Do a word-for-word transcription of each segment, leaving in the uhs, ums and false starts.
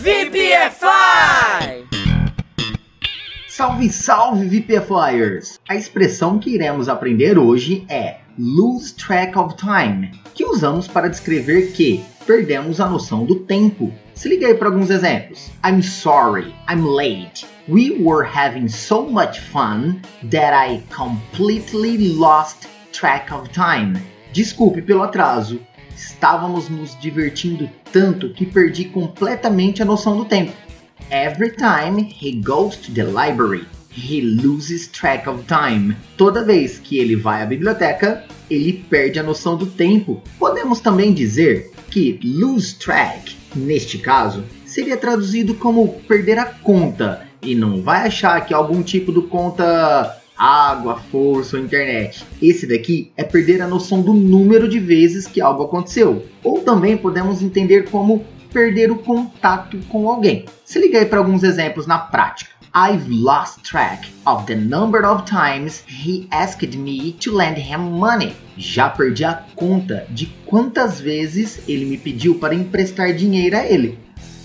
V P F I! Salve, salve, VPFIers! A expressão que iremos aprender hoje é lose track of time, que usamos para descrever que perdemos a noção do tempo. Se liga aí para alguns exemplos. I'm sorry, I'm late. We were having so much fun that I completely lost track of time. Desculpe pelo atraso. Estávamos nos divertindo tanto que perdi completamente a noção do tempo. Every time he goes to the library, he loses track of time. Toda vez que ele vai à biblioteca, ele perde a noção do tempo. Podemos também dizer que lose track, neste caso, seria traduzido como perder a conta. E não vai achar que é algum tipo de conta... água, força ou internet. Esse daqui é perder a noção do número de vezes que algo aconteceu. Ou também podemos entender como perder o contato com alguém. Se liga aí para alguns exemplos na prática. I've lost track of the number of times he asked me to lend him money. Já perdi a conta de quantas vezes ele me pediu para emprestar dinheiro a ele.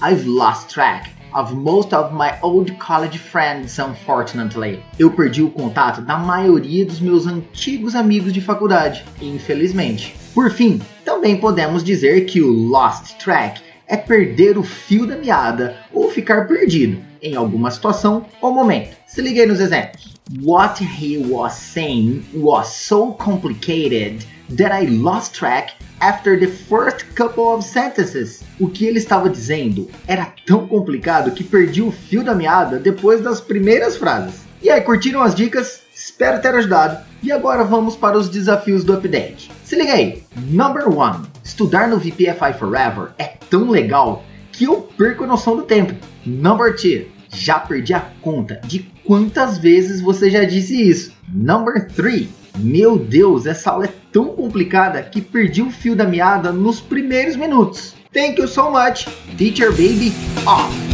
I've lost track of most of my old college friends, unfortunately. Eu perdi o contato da maioria dos meus antigos amigos de faculdade, infelizmente. Por fim, também podemos dizer que o lost track é perder o fio da meada ou ficar perdido em alguma situação ou momento. Se liga aí nos exemplos. What he was saying was so complicated that I lost track after the first couple of sentences. O que ele estava dizendo era tão complicado que perdi o fio da meada depois das primeiras frases. E aí, curtiram as dicas? Espero ter ajudado. E agora vamos para os desafios do update. Se liga aí! Number one. Estudar no V P F I Forever é tão legal que eu perco a noção do tempo. Number two. Já perdi a conta de quantas vezes você já disse isso. Number three. Meu Deus, essa aula é tão complicada que perdi o fio da meada nos primeiros minutos. Thank you so much, Teacher Baby. Off!